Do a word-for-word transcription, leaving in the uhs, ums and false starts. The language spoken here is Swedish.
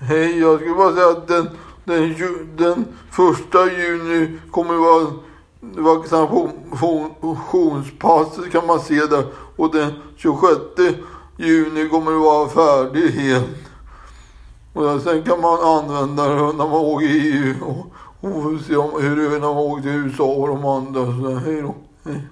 Hej, jag skulle bara säga att den, den, den första juni kommer vara vaccinationspasset kan man se där. Och den tjugosjätte juni kommer det vara färdig helt. Och sen kan man använda det när man åker i E U. Och, och se om, hur det är när man åker till U S A och de andra. Så där, hej då. Hej.